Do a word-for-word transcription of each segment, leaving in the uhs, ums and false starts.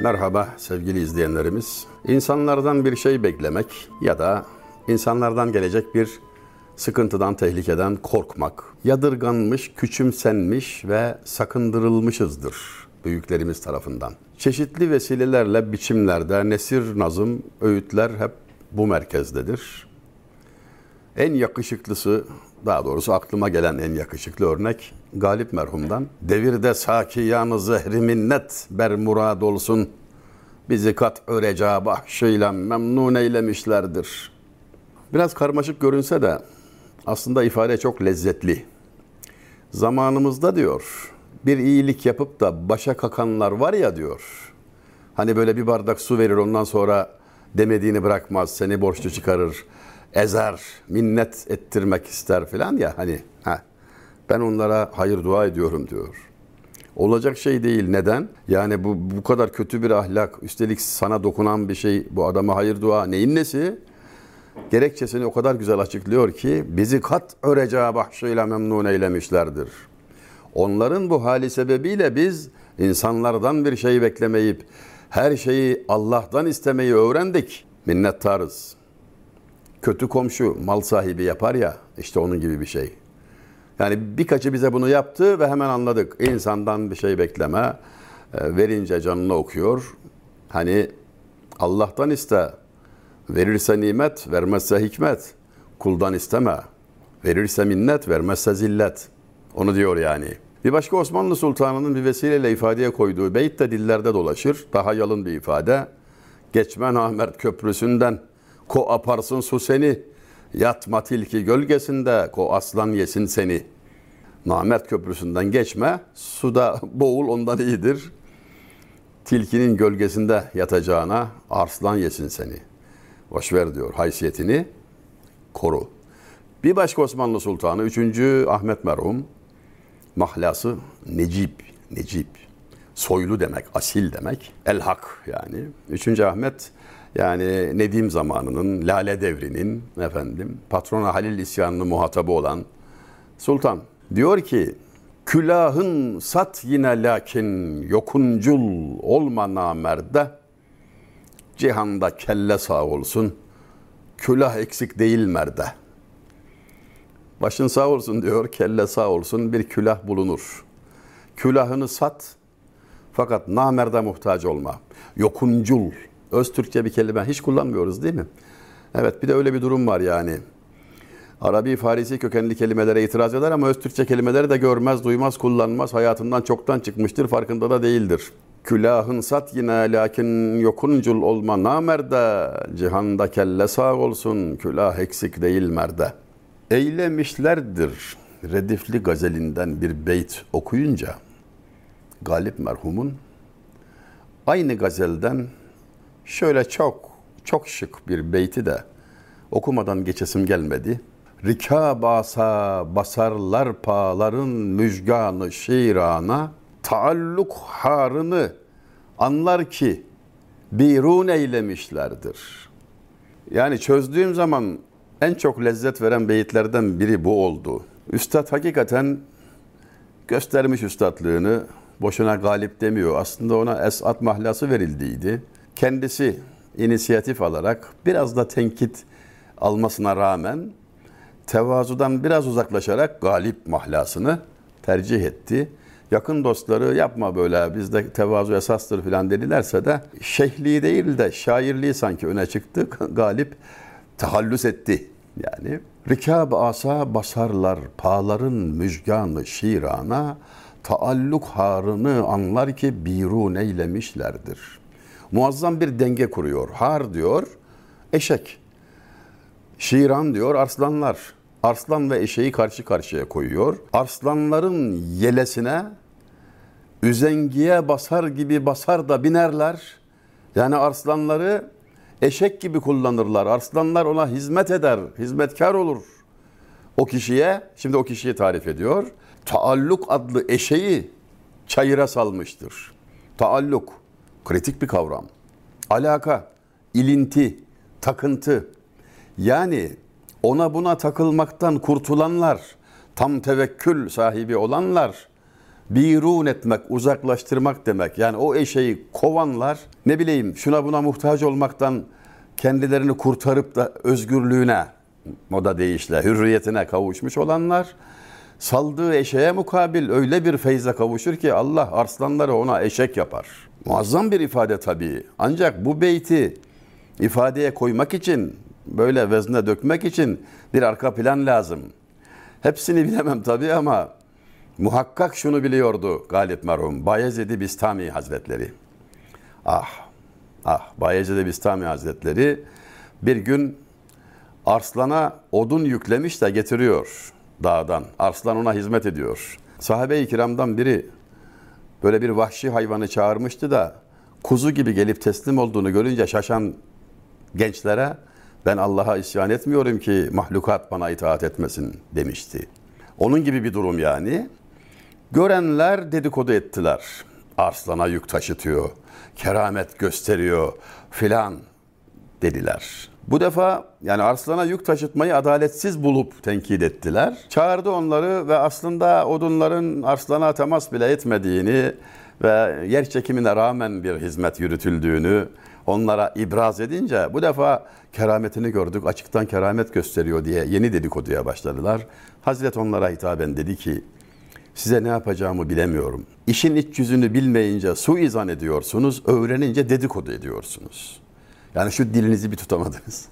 Merhaba sevgili izleyenlerimiz. İnsanlardan bir şey beklemek ya da insanlardan gelecek bir sıkıntıdan, tehlikeden korkmak, yadırganmış, küçümsenmiş ve sakındırılmışızdır büyüklerimiz tarafından. Çeşitli vesilelerle, biçimlerde nesir, nazım, öğütler hep bu merkezdedir. En yakışıklısı, daha doğrusu aklıma gelen en yakışıklı örnek Galip merhumdan. Devirde sakiyanı zehri minnet ber murad olsun, bizi kat'ı reca bahşeyle memnun eylemişlerdir. Biraz karmaşık görünse de aslında ifade çok lezzetli. Zamanımızda diyor, bir iyilik yapıp da başa kakanlar var ya diyor. Hani böyle bir bardak su verir, ondan sonra demediğini bırakmaz, seni borçlu çıkarır, ezer, minnet ettirmek ister filan ya hani. Heh, ben onlara hayır dua ediyorum diyor. Olacak şey değil. Neden? Yani bu, bu kadar kötü bir ahlak, üstelik sana dokunan bir şey, bu adama hayır dua neyin nesi? Gerekçesini o kadar güzel açıklıyor ki, bizi kat öreca bahşıyla memnun eylemişlerdir. Onların bu hali sebebiyle biz insanlardan bir şey beklemeyip her şeyi Allah'tan istemeyi öğrendik. Minnettarız. Kötü komşu mal sahibi yapar ya, işte onun gibi bir şey. Yani birkaçı bize bunu yaptı ve hemen anladık. İnsandan bir şey bekleme, verince canını okuyor. Hani Allah'tan iste. Verirse nimet, vermezse hikmet. Kuldan isteme. Verirse minnet, vermezse zillet. Onu diyor yani. Bir başka Osmanlı Sultanı'nın bir vesileyle ifadeye koyduğu beyt de dillerde dolaşır. Daha yalın bir ifade. Geçmen Ahmet Köprüsü'nden ko aparsın su seni. Yatma tilki gölgesinde ko aslan yesin seni. Ahmet Köprüsü'nden geçme, suda boğul ondan iyidir. Tilkinin gölgesinde yatacağına arslan yesin seni. Boşver diyor, haysiyetini koru. Bir başka Osmanlı Sultanı, üçüncü Ahmet merhum, mahlası Necip, Necip. Soylu demek, asil demek. El-Hak yani. üçüncü Ahmet, yani Nedim zamanının, Lale Devri'nin, efendim, Patrona Halil isyanının muhatabı olan sultan. Diyor ki, külahın sat yine lakin yokuncul olma namerde, cihanda kelle sağ olsun, külah eksik değil merde. Başın sağ olsun diyor, kelle sağ olsun, bir külah bulunur. Külahını sat, fakat namerde muhtaç olma. Yokuncul, öz Türkçe bir kelime hiç kullanmıyoruz değil mi? Evet, bir de öyle bir durum var yani. Arabi, Farisi kökenli kelimelere itiraz eder ama öz Türkçe kelimeleri de görmez, duymaz, kullanmaz. Hayatından çoktan çıkmıştır, farkında da değildir. Külahın sat yine lakin yokuncul olma namerde, cihanda kelle sağ olsun, külah eksik değil merde. Eylemişlerdir redifli gazelinden bir beyt okuyunca Galip merhumun, aynı gazelden şöyle çok çok şık bir beyti de okumadan geçesim gelmedi. Rika basa basarlar paların müjganı şirana, taalluk harını anlar ki birun eylemişlerdir. Yani çözdüğüm zaman en çok lezzet veren beyitlerden biri bu oldu. Üstad hakikaten göstermiş üstadlığını, boşuna Galip demiyor. Aslında ona Esat mahlası verildiydi. Kendisi inisiyatif alarak, biraz da tenkit almasına rağmen tevazudan biraz uzaklaşarak Galip mahlasını tercih etti. Yakın dostları yapma böyle, bizde tevazu esastır filan dedilerse de şeyhliği değil de şairliği sanki öne çıktı. Galip tahallüs etti yani. Rikab asa basarlar paların müjganı şirana, taalluk harını anlar ki birun eylemişlerdir. Muazzam bir denge kuruyor. Har diyor, eşek. Şiran diyor, arslanlar. Arslan ve eşeği karşı karşıya koyuyor. Arslanların yelesine üzengiye basar gibi basar da binerler. Yani arslanları eşek gibi kullanırlar. Arslanlar ona hizmet eder, hizmetkar olur. O kişiye, şimdi o kişiyi tarif ediyor. Taalluk adlı eşeği çayıra salmıştır. Taalluk, kritik bir kavram. Alaka, ilinti, takıntı. Yani ona buna takılmaktan kurtulanlar, tam tevekkül sahibi olanlar birun etmek, uzaklaştırmak demek. Yani o eşeği kovanlar, ne bileyim, şuna buna muhtaç olmaktan kendilerini kurtarıp da özgürlüğüne, moda deyişle hürriyetine kavuşmuş olanlar, saldığı eşeğe mukabil öyle bir feyze kavuşur ki Allah arslanları ona eşek yapar. Muazzam bir ifade tabii. Ancak bu beyti ifadeye koymak için, böyle vezne dökmek için bir arka plan lazım. Hepsini bilemem tabii ama muhakkak şunu biliyordu Galip merhum, Bayezid-i Bistami Hazretleri. Ah, ah, Bayezid-i Bistami Hazretleri bir gün arslana odun yüklemiş de getiriyor dağdan. Arslan ona hizmet ediyor. Sahabe-i kiramdan biri böyle bir vahşi hayvanı çağırmıştı da kuzu gibi gelip teslim olduğunu görünce şaşan gençlere, ben Allah'a isyan etmiyorum ki mahlukat bana itaat etmesin demişti. Onun gibi bir durum yani. Görenler dedikodu ettiler. Arslana yük taşıtıyor, keramet gösteriyor filan dediler. Bu defa yani arslana yük taşıtmayı adaletsiz bulup tenkit ettiler. Çağırdı onları ve aslında odunların arslana temas bile etmediğini ve yer çekimine rağmen bir hizmet yürütüldüğünü onlara ibraz edince bu defa kerametini gördük, açıktan keramet gösteriyor diye yeni dedikoduya başladılar. Hazret onlara hitaben dedi ki, size ne yapacağımı bilemiyorum. İşin iç yüzünü bilmeyince suizan ediyorsunuz, öğrenince dedikodu ediyorsunuz. Yani şu dilinizi bir tutamadınız.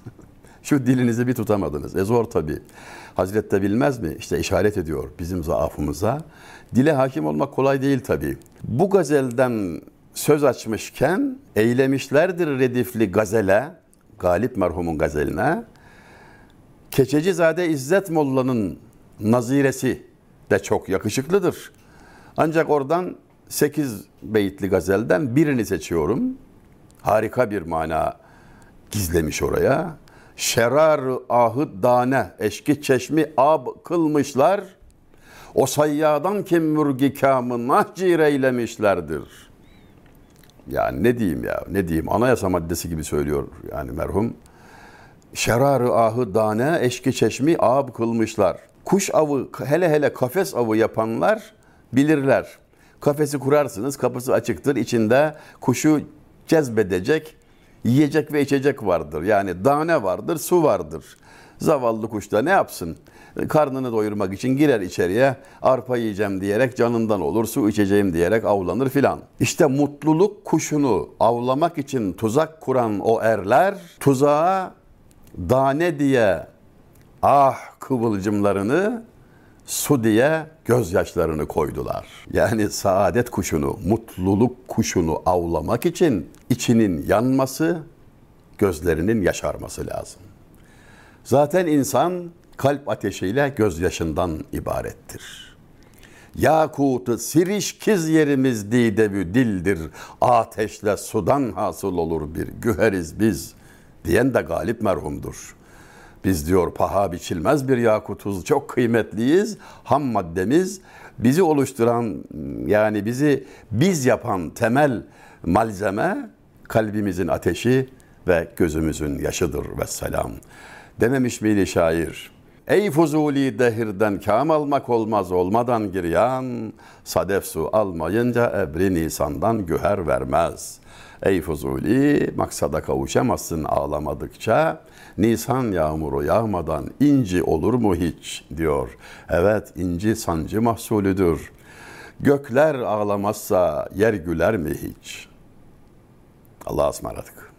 şu dilinizi bir tutamadınız. E zor tabii. Hazret de bilmez mi? İşte işaret ediyor bizim zaafımıza. Dile hakim olmak kolay değil tabii. Bu gazelden söz açmışken eylemişlerdir redifli gazele, Galip merhumun gazeline, Keçecizade İzzet Molla'nın naziresi de çok yakışıklıdır. Ancak oradan sekiz beyitli gazelden birini seçiyorum. Harika bir mana gizlemiş oraya. Şerar ahı dane eşki çeşmi ab kılmışlar. O sayyadan kim mürgi kâmı nahcir eylemişlerdir. Ya ne diyeyim ya ne diyeyim anayasa maddesi gibi söylüyor yani merhum. Şerar-ı ahı dane eşki çeşmi ab kılmışlar. Kuş avı, hele hele kafes avı yapanlar bilirler. Kafesi kurarsınız, kapısı açıktır, içinde kuşu cezbedecek yiyecek ve içecek vardır. Yani dane vardır, su vardır. Zavallı kuş da ne yapsın? Karnını doyurmak için girer içeriye, arpa yiyeceğim diyerek canından olur, su içeceğim diyerek avlanır filan. İşte mutluluk kuşunu avlamak için tuzak kuran o erler, tuzağa dane diye ah kıvılcımlarını, su diye gözyaşlarını koydular. Yani saadet kuşunu, mutluluk kuşunu avlamak için içinin yanması, gözlerinin yaşarması lazım. Zaten insan kalp ateşiyle gözyaşından ibarettir. Yakut-ı sirişkiz yerimiz didebü dildir. Ateşle sudan hasıl olur bir güheriz biz diyen de Galip merhumdur. Biz diyor paha biçilmez bir yakutuz, çok kıymetliyiz. Ham maddemiz bizi oluşturan, yani bizi biz yapan temel malzeme kalbimizin ateşi ve gözümüzün yaşıdır vesselam. Dememiş miydi şair? Ey Fuzuli dehirden kam almak olmaz olmadan giryan, sadef su almayınca ebri nisandan güher vermez. Ey Fuzuli maksada kavuşamazsın ağlamadıkça, nisan yağmuru yağmadan inci olur mu hiç diyor. Evet, inci sancı mahsulüdür. Gökler ağlamazsa yer güler mi hiç? Allah'a ısmarladık.